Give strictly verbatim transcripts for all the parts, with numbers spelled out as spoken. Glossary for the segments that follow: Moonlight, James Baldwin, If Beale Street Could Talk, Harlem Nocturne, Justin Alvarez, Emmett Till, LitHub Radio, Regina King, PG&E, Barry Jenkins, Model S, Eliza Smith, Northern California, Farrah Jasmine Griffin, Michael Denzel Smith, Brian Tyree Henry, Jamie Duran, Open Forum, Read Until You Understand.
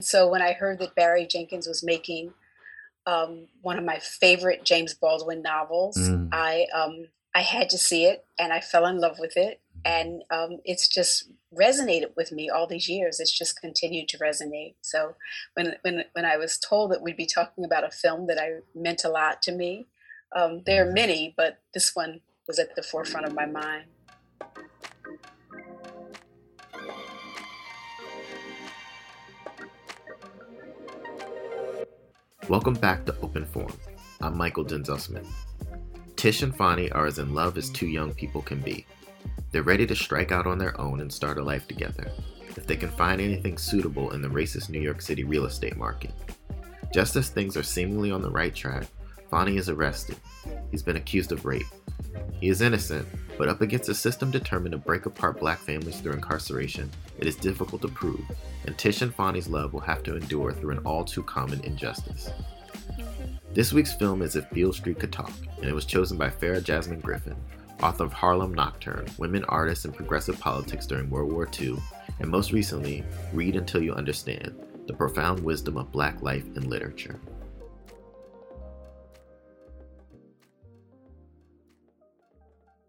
So when I heard that Barry Jenkins was making um, one of my favorite James Baldwin novels, mm. I um, I had to see it, and I fell in love with it. And um, it's just resonated with me all these years. It's just continued to resonate. So when when when I was told that we'd be talking about a film that I meant a lot to me, um, there are many, but this one was at the forefront of my mind. Welcome back to Open Forum. I'm Michael Denzel Smith. Tish and Fonnie are as in love as two young people can be. They're ready to strike out on their own and start a life together, if they can find anything suitable in the racist New York City real estate market. Just as things are seemingly on the right track, Fonnie is arrested. He's been accused of rape. He is innocent, but up against a system determined to break apart black families through incarceration, it is difficult to prove, and Tish and Fonnie's love will have to endure through an all-too-common injustice. This week's film is If Beale Street Could Talk, and it was chosen by Farrah Jasmine Griffin, author of Harlem Nocturne, Women Artists and Progressive Politics During World War Two, and most recently, Read Until You Understand, The Profound Wisdom of Black Life in Literature.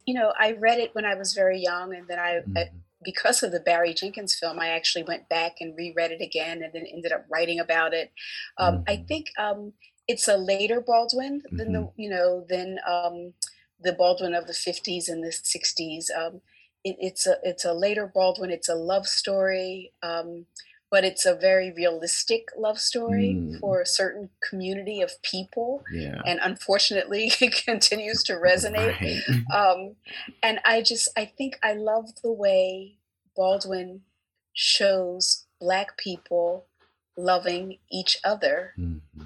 You know, I read it when I was very young, and then I, mm-hmm. because of the Barry Jenkins film, I actually went back and reread it again, and then ended up writing about it. Um, mm-hmm. I think um, it's a later Baldwin mm-hmm. than the, you know, than um, the Baldwin of the fifties and the sixties. Um, it, it's a it's a later Baldwin. It's a love story, um, but it's a very realistic love story mm. for a certain community of people. Yeah. And unfortunately, it continues to resonate. Right. Um, and I just, I think I love the way Baldwin shows Black people loving each other mm-hmm.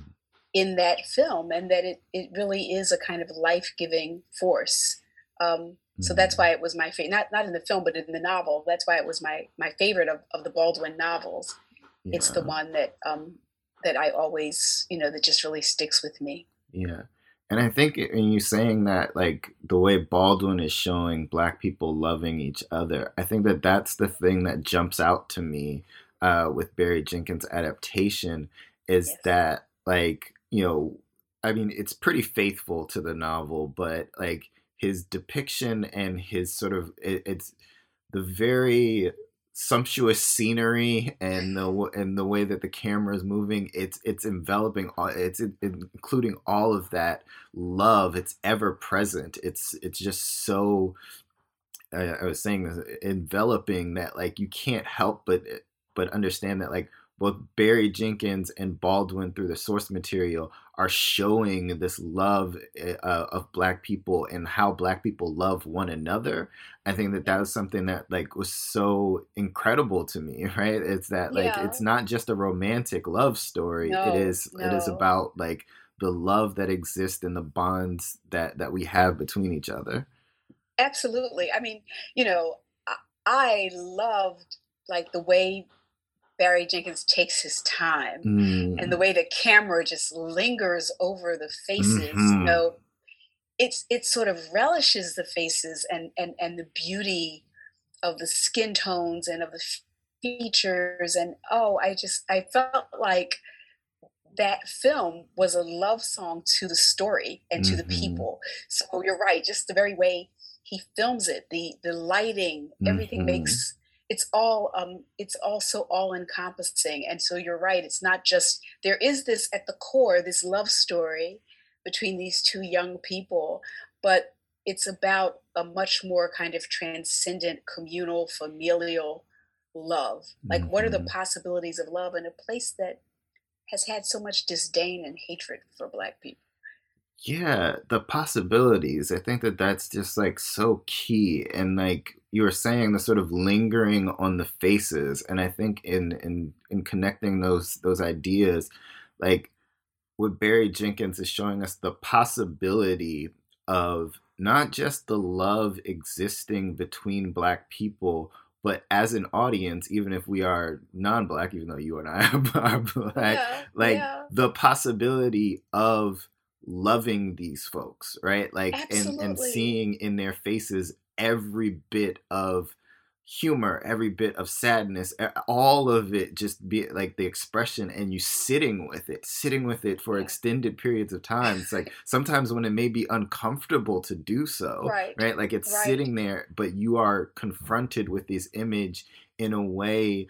in that film, and that it, it really is a kind of life-giving force. Um, So that's why it was my favorite, not not in the film, but in the novel. That's why it was my, my favorite of, of the Baldwin novels. Yeah. It's the one that um, that I always, you know, that just really sticks with me. Yeah. And I think in you saying that, like the way Baldwin is showing Black people loving each other, I think that that's the thing that jumps out to me uh, with Barry Jenkins' adaptation is yes. that, like, you know, I mean, it's pretty faithful to the novel, but like, his depiction and his sort of it, it's the very sumptuous scenery and the and the way that the camera is moving, it's it's enveloping all, it's it, including all of that love. It's ever present. It's it's just so I, I was saying this, enveloping, that like you can't help but but understand that like both Barry Jenkins and Baldwin through the source material are showing this love uh, of Black people and how Black people love one another. I think that that was something that like was so incredible to me, right? It's that like, yeah. it's not just a romantic love story. No, it is, no. it is about like the love that exists and the bonds that, that we have between each other. Absolutely. I mean, you know, I, I loved like the way Barry Jenkins takes his time mm. and the way the camera just lingers over the faces, mm-hmm. you know, it's, it sort of relishes the faces and, and, and the beauty of the skin tones and of the features. And, oh, I just, I felt like that film was a love song to the story and mm-hmm. to the people. So you're right. Just the very way he films it, the, the lighting, everything mm-hmm. makes It's all, um, it's also all encompassing. And so you're right. It's not just, there is this at the core, this love story between these two young people, but it's about a much more kind of transcendent, communal, familial love. Like mm-hmm. what are the possibilities of love in a place that has had so much disdain and hatred for Black people? Yeah, the possibilities. I think that that's just like so key. And like you were saying, the sort of lingering on the faces. And I think in in, in connecting those those ideas, like what Barry Jenkins is showing us, the possibility of not just the love existing between Black people, but as an audience, even if we are non-Black, even though you and I are Black, yeah, like yeah. the possibility of loving these folks, right? Like, and, and seeing in their faces every bit of humor, every bit of sadness, all of it, just be like the expression, and you sitting with it, sitting with it for yeah. extended periods of time. It's like sometimes when it may be uncomfortable to do so, right? right? Like it's right. sitting there, but you are confronted with this image in a way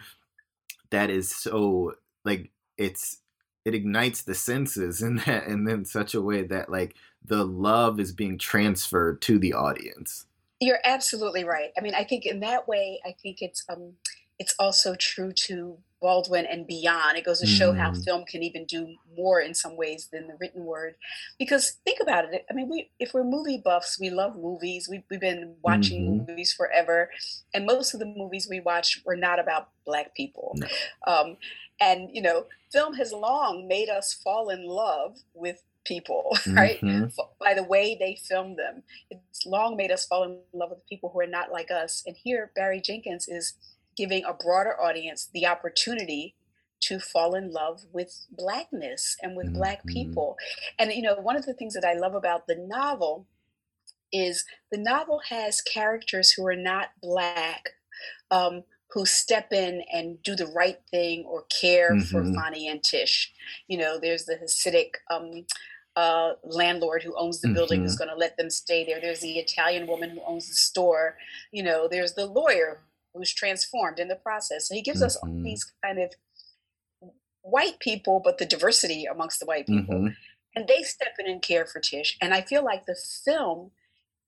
that is so like it's it ignites the senses in that, and in such a way that like the love is being transferred to the audience. You're absolutely right. I mean, I think in that way, I think it's um, it's also true to Baldwin and beyond. It goes to show mm. how film can even do more in some ways than the written word. Because think about it. I mean, we if we're movie buffs, we love movies. We've, we've been watching mm-hmm. movies forever. And most of the movies we watched were not about Black people. No. Um, and, you know, film has long made us fall in love with people, right? Mm-hmm. By the way they filmed them. It's long made us fall in love with people who are not like us. And here, Barry Jenkins is giving a broader audience the opportunity to fall in love with Blackness and with mm-hmm. Black people. And, you know, one of the things that I love about the novel is the novel has characters who are not Black, um, who step in and do the right thing or care mm-hmm. for Fani and Tish. You know, there's the Hasidic um, uh, landlord who owns the mm-hmm. building who's going to let them stay there. There's the Italian woman who owns the store. You know, there's the lawyer who's transformed in the process. So he gives mm-hmm. us all these kind of white people, but the diversity amongst the white people. Mm-hmm. And they step in and care for Tish. And I feel like the film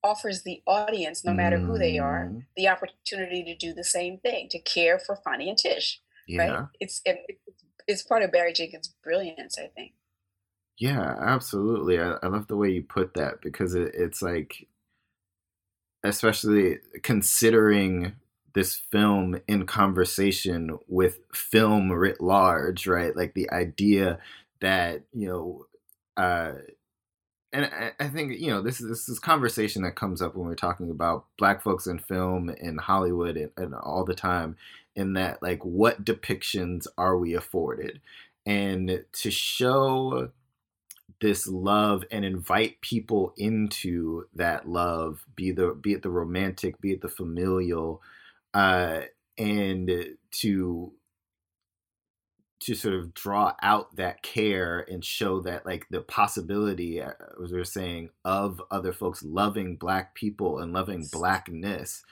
offers the audience, no matter who they are, the opportunity to do the same thing, to care for Fani and Tish, yeah. right? It's it's part of Barry Jenkins' brilliance, I think. Yeah, absolutely. I, I love the way you put that, because it, it's like, especially considering this film in conversation with film writ large, right? Like the idea that, you know, uh, and I think, you know, this is this is conversation that comes up when we're talking about Black folks in film and Hollywood and, and all the time, in that, like, what depictions are we afforded? And to show this love and invite people into that love, be the be it the romantic, be it the familial, uh, and to... to sort of draw out that care and show that, like, the possibility, as we were saying, of other folks loving Black people and loving Blackness,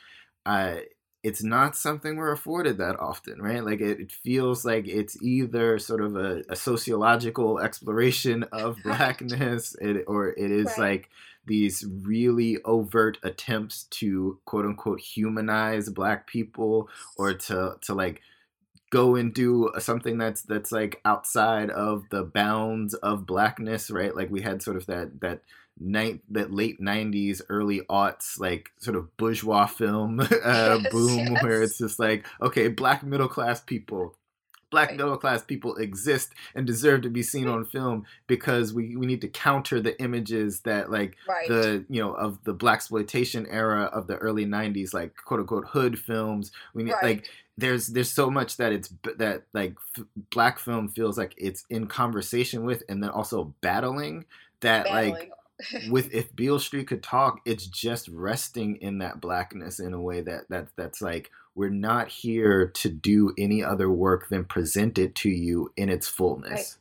uh, it's not something we're afforded that often, right? Like, it, it feels like it's either sort of a, a sociological exploration of Blackness, it, or it is, right. like, these really overt attempts to, quote-unquote, humanize Black people, or to, to like, go and do something that's that's like outside of the bounds of Blackness, right? Like we had sort of that that night that late nineties, early aughts, like sort of bourgeois film uh, yes, boom, yes. where it's just like, okay, Black middle class people. Black middle class people exist and deserve to be seen on film, because we, we need to counter the images that, like, right. the, you know, of the Blaxploitation era of the early nineties, like, quote unquote, hood films. We need, right. like, there's there's so much that it's that, like, f- Black film feels like it's in conversation with, and then also battling that, battling. like, with If Beale Street Could Talk, it's just resting in that Blackness in a way that, that that's like, we're not here to do any other work than present it to you in its fullness.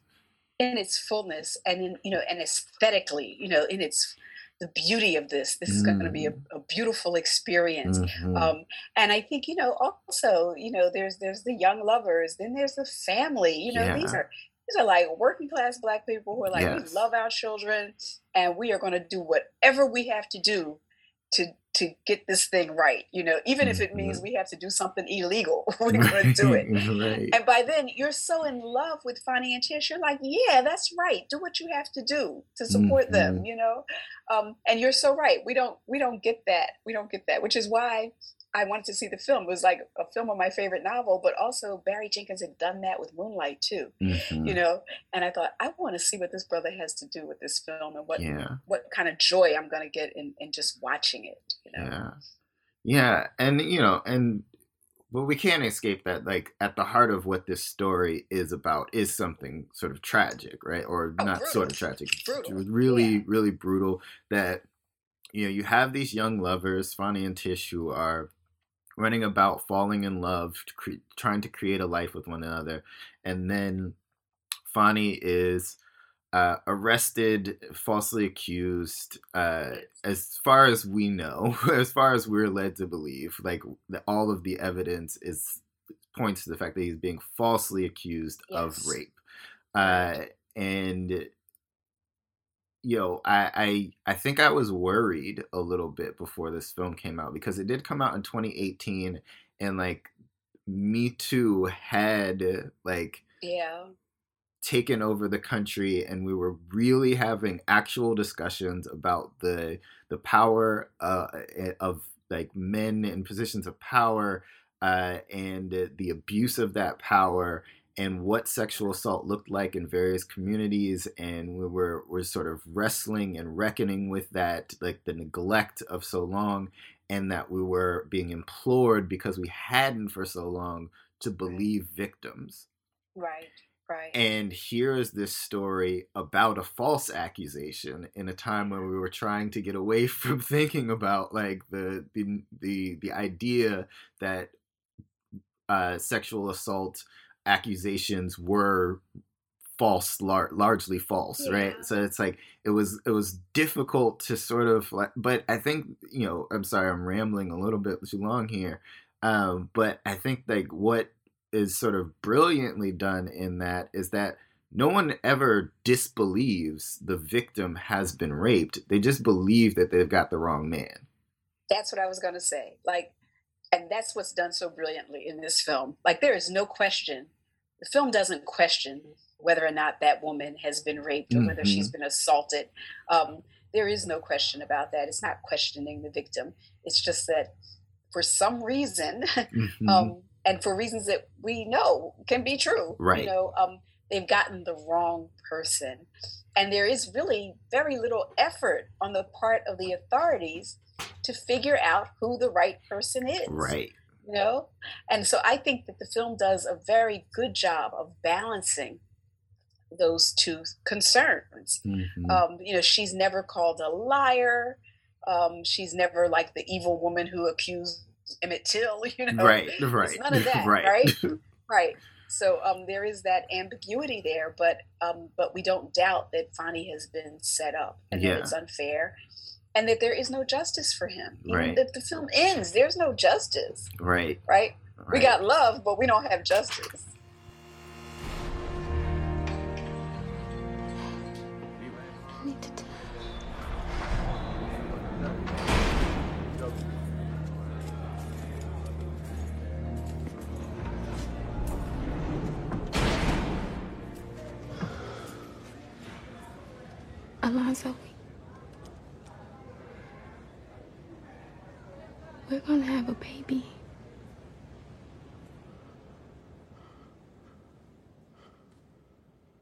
Right. In its fullness, and in, you know, and aesthetically, you know, in its the beauty of this. This mm. is going to be a, a beautiful experience. Mm-hmm. Um, and I think, you know, also, you know, there's there's the young lovers, then there's the family. You know, yeah. these are. These are like working class Black people who are like, yes. we love our children and we are going to do whatever we have to do to to get this thing right. You know, even mm-hmm. if it means we have to do something illegal, we're right. going to do it. Right. And by then you're so in love with Fani and Tish. You're like, yeah, that's right. Do what you have to do to support mm-hmm. them, you know? Um, and you're so right. We don't, we don't get that. We don't get that, which is why I wanted to see the film. It was like a film of my favorite novel, but also Barry Jenkins had done that with Moonlight too, mm-hmm. you know? And I thought, I want to see what this brother has to do with this film and what yeah. what kind of joy I'm going to get in, in just watching it, you know? Yeah. Yeah. And, you know, and well, we can't escape that, like, at the heart of what this story is about is something sort of tragic, right? Or oh, not brutal. sort of tragic, brutal. really, yeah. really brutal that, you know, you have these young lovers, Fonnie and Tish, who are running about, falling in love, cre- trying to create a life with one another. And then Fonnie is uh, arrested, falsely accused, uh, as far as we know, as far as we're led to believe, like the, all of the evidence is points to the fact that he's being falsely accused yes. of rape. Uh, and... You know, I, I I think I was worried a little bit before this film came out because it did come out in twenty eighteen and like Me Too had like yeah taken over the country and we were really having actual discussions about the the power uh, of like men in positions of power uh, and the abuse of that power and what sexual assault looked like in various communities, and we were we're sort of wrestling and reckoning with that, like the neglect of so long, and that we were being implored because we hadn't for so long to believe right. victims. Right, right. And here is this story about a false accusation in a time when we were trying to get away from thinking about like the the the, the idea that uh, sexual assault accusations were false, lar- largely false, yeah. right? So it's like it was it was difficult to sort of like, but I think, you know, I'm sorry, I'm rambling a little bit too long here, um, but I think like what is sort of brilliantly done in that is that no one ever disbelieves the victim has been raped. They just believe that they've got the wrong man. That's what I was going to say. Like, and that's what's done so brilliantly in this film. Like, there is no question. The film doesn't question whether or not that woman has been raped or mm-hmm. whether she's been assaulted. Um, there is no question about that. It's not questioning the victim. It's just that for some reason, mm-hmm. um, and for reasons that we know can be true, right. you know, um, they've gotten the wrong person. And there is really very little effort on the part of the authorities to figure out who the right person is. Right. You know? And so I think that the film does a very good job of balancing those two concerns. Mm-hmm. Um, you know, she's never called a liar. Um, she's never like the evil woman who accused Emmett Till, you know? Right, right. It's none of that, right? Right. right. So um, there is that ambiguity there, but um, but we don't doubt that Fonnie has been set up and yeah. that it's unfair. And that there is no justice for him. Even right. if the film ends, there's no justice. Right. Right. Right. We got love, but we don't have justice. I need to tell. Alonzo. We're gonna have a baby.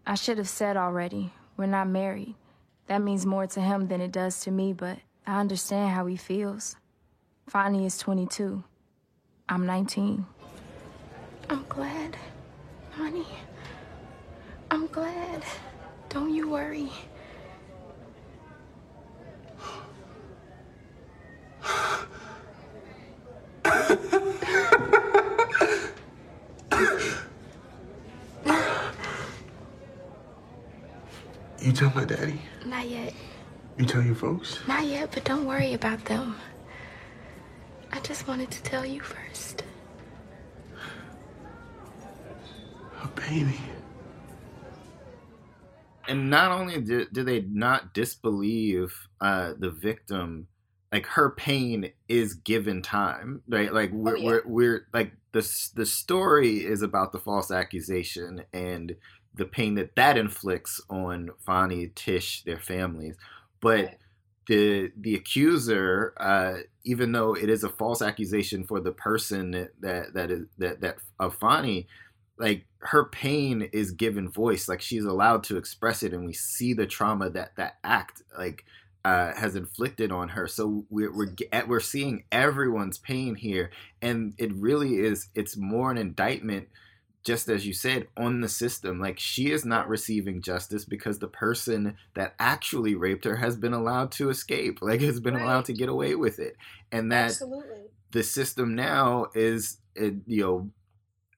I should have said already, we're not married. That means more to him than it does to me, but I understand how he feels. Fonnie is twenty-two. I'm nineteen. I'm glad, Fonnie. I'm glad. Don't you worry. You tell my daddy? Not yet. You tell your folks? Not yet, but don't worry about them. I just wanted to tell you first. A baby. And not only do, do they not disbelieve uh, the victim, like her pain is given time, right? Like we're, oh, yeah. we're, we're like the the story is about the false accusation and the pain that that inflicts on Fonnie, Tish, their families, but the the accuser, uh, even though it is a false accusation for the person that that is that that of Fani, like her pain is given voice, like she's allowed to express it, and we see the trauma that that act like uh, has inflicted on her. So we're we're we're seeing everyone's pain here, and it really is. It's more an indictment, just as you said, on the system. Like, she is not receiving justice because the person that actually raped her has been allowed to escape, like has been right. allowed to get away with it. And that Absolutely. The system now is, you know,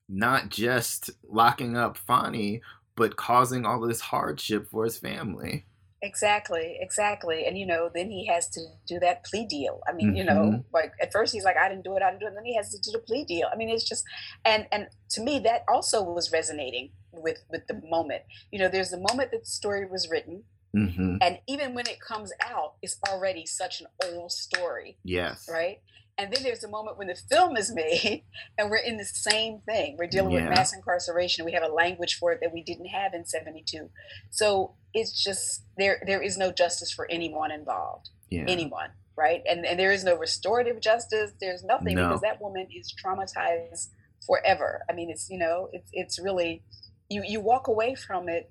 not just locking up Fani, but causing all this hardship for his family. Exactly, exactly. And, you know, then he has to do that plea deal. I mean, mm-hmm. you know, like at first he's like, I didn't do it, I didn't do it. And then he has to do the plea deal. I mean, it's just, and and to me, that also was resonating with, with the moment. You know, there's the moment that the story was written. Mm-hmm. And even when it comes out, it's already such an old story. Yes. Right? And then there's the moment when the film is made and we're in the same thing. We're dealing yeah. with mass incarceration. We have a language for it that we didn't have in seventy-two. So it's just, there there is no justice for anyone involved, yeah. anyone, right? And and there is no restorative justice. There's nothing no. because that woman is traumatized forever. I mean, it's, you know, it's it's really, you, you walk away from it.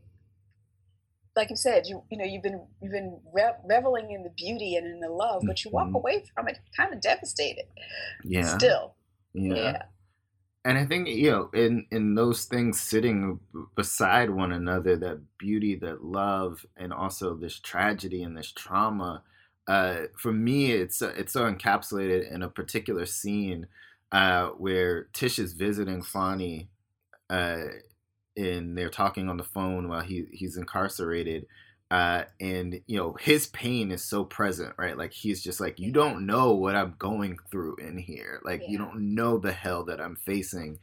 Like you said, you you know you've been you've been re- reveling in the beauty and in the love, but you walk mm-hmm. away from it kind of devastated. Yeah. Still. Yeah. yeah. And I think, you know, in in those things sitting beside one another, that beauty, that love, and also this tragedy and this trauma. Uh, for me, it's it's so encapsulated in a particular scene uh, where Tish is visiting Fani. Uh, and they're talking on the phone while he he's incarcerated, uh, and you know his pain is so present, right? Like he's just like, you don't know what I'm going through in here, like yeah. you don't know the hell that I'm facing.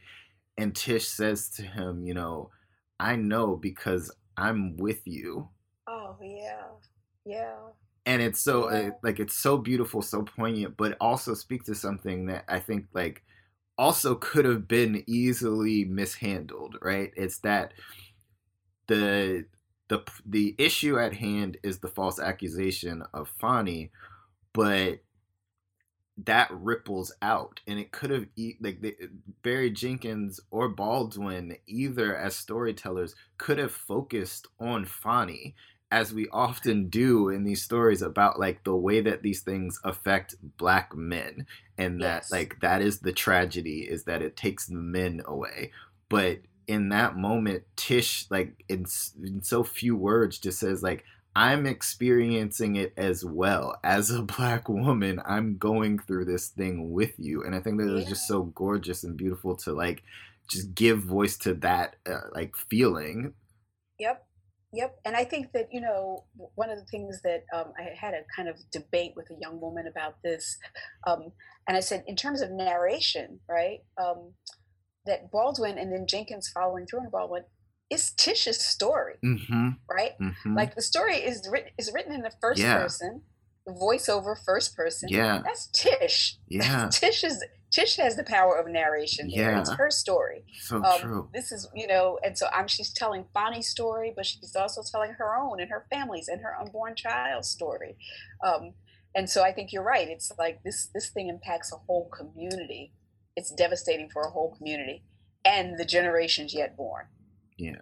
And Tish says to him, you know, I know because I'm with you. Oh yeah, yeah. And it's so yeah. like it's so beautiful, so poignant, but also speaks to something that I think like. Also could have been easily mishandled, right? It's that the the the issue at hand is the false accusation of Fani, but that ripples out, and it could have like the, Barry Jenkins or Baldwin, either as storytellers, could have focused on Fani, as we often do in these stories about like the way that these things affect Black men, and that yes. like that is the tragedy, is that it takes the men away. But in that moment, Tish, like in, in so few words, just says like, I'm experiencing it as well. As a Black woman, I'm going through this thing with you. And I think that yeah. it was just so gorgeous and beautiful to like just give voice to that uh, like feeling. Yep. Yep. And I think that, you know, one of the things that um, I had a kind of debate with a young woman about this, um, and I said, in terms of narration, right, um, that Baldwin and then Jenkins following through on Baldwin is Tish's story, mm-hmm. right? Mm-hmm. Like the story is written, is written in the first yeah. person, the voiceover first person. Yeah. That's Tish. Yeah. Tish is... Tish has the power of narration here. Yeah. It's her story. So um, true. This is, you know, and so I'm, she's telling Fani's story, but she's also telling her own and her family's and her unborn child's story. Um, and so I think you're right. It's like this, this thing impacts a whole community. It's devastating for a whole community and the generations yet born. Yeah.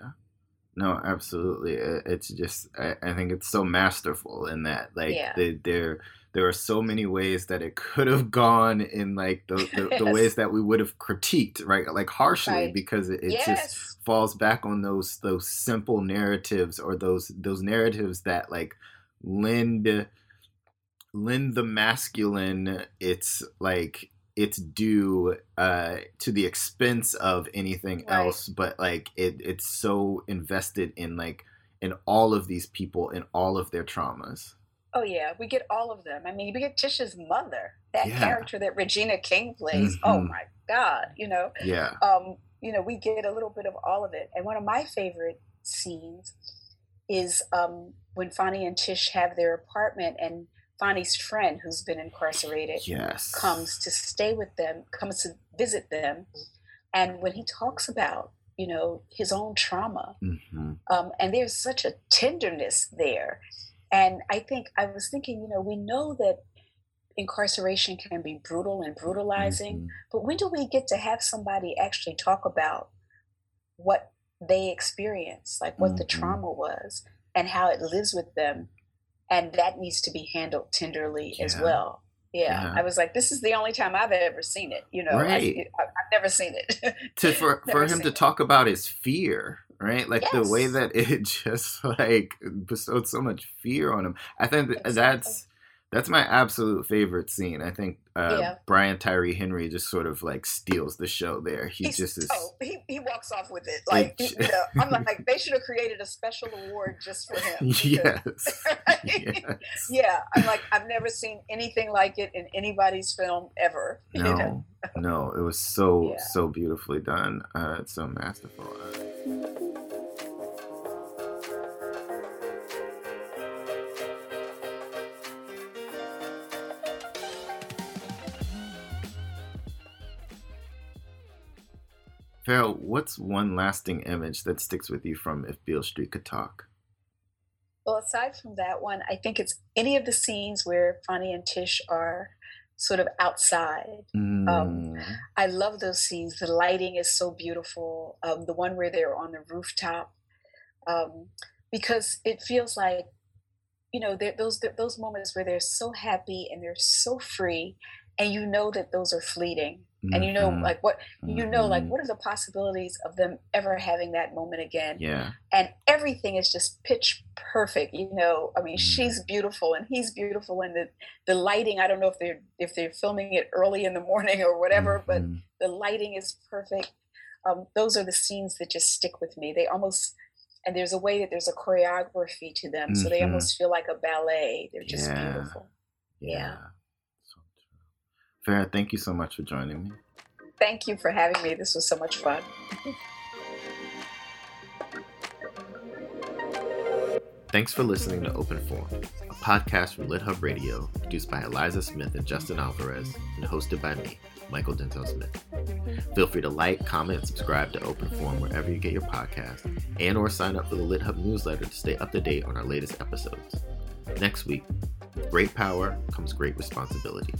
No, absolutely. It's just, I, I think it's so masterful in that, like yeah. they, they're, there are so many ways that it could have gone in like the, the, yes. the ways that we would have critiqued, right? Like harshly, right. because it, it yes. just falls back on those, those simple narratives, or those, those narratives that like lend, lend the masculine its like its due uh, to the expense of anything right. else, but like it, it's so invested in like in all of these people and all of their traumas. Oh yeah, we get all of them. I mean, we get Tish's mother, that yeah. character that Regina King plays. Mm-hmm. Oh my God, you know. Yeah. Um, you know, we get a little bit of all of it. And one of my favorite scenes is um, when Fani and Tish have their apartment, and Fani's friend, who's been incarcerated, yes. comes to stay with them, comes to visit them. And when he talks about, you know, his own trauma, mm-hmm. um, and there's such a tenderness there. And I think I was thinking, you know, we know that incarceration can be brutal and brutalizing, mm-hmm. but when do we get to have somebody actually talk about what they experienced, like what mm-hmm. the trauma was and how it lives with them? And that needs to be handled tenderly yeah. as well. Yeah. yeah. I was like, this is the only time I've ever seen it. You know, right. I, I've never seen it. to For, for him to it. talk about his fear, right? Like yes. the way that it just like bestowed so much fear on him. I think exactly. that's, that's my absolute favorite scene. I think uh, yeah. Brian Tyree Henry just sort of like steals the show there. He He's, just is. Oh, he, he walks off with it. Like, it, you know, I'm like, they should have created a special award just for him. Because, yes. yes. Yeah. I'm like, I've never seen anything like it in anybody's film ever. No. You know? No. It was so, yeah. so beautifully done. Uh, it's so masterful. Uh, Farrah, what's one lasting image that sticks with you from If Beale Street Could Talk? Well, aside from that one, I think it's any of the scenes where Fonnie and Tish are sort of outside. Mm. Um, I love those scenes. The lighting is so beautiful. Um, the one where they're on the rooftop, um, because it feels like, you know, those those moments where they're so happy and they're so free, and you know that those are fleeting. And you know, mm-hmm. like what you know, mm-hmm. like what are the possibilities of them ever having that moment again? Yeah. And everything is just pitch perfect. You know, I mean, mm-hmm. she's beautiful and he's beautiful, and the, the lighting. I don't know if they're if they're filming it early in the morning or whatever, mm-hmm. but the lighting is perfect. Um, those are the scenes that just stick with me. They almost and there's a way that there's a choreography to them, mm-hmm. so they almost feel like a ballet. They're just yeah. beautiful. Yeah. yeah. Farrah, thank you so much for joining me. Thank you for having me. This was so much fun. Thanks for listening to Open Forum, a podcast from LitHub Radio, produced by Eliza Smith and Justin Alvarez, and hosted by me, Michael Denzel Smith. Feel free to like, comment, and subscribe to Open Forum wherever you get your podcast, and or sign up for the LitHub newsletter to stay up to date on our latest episodes. Next week, with great power comes great responsibility.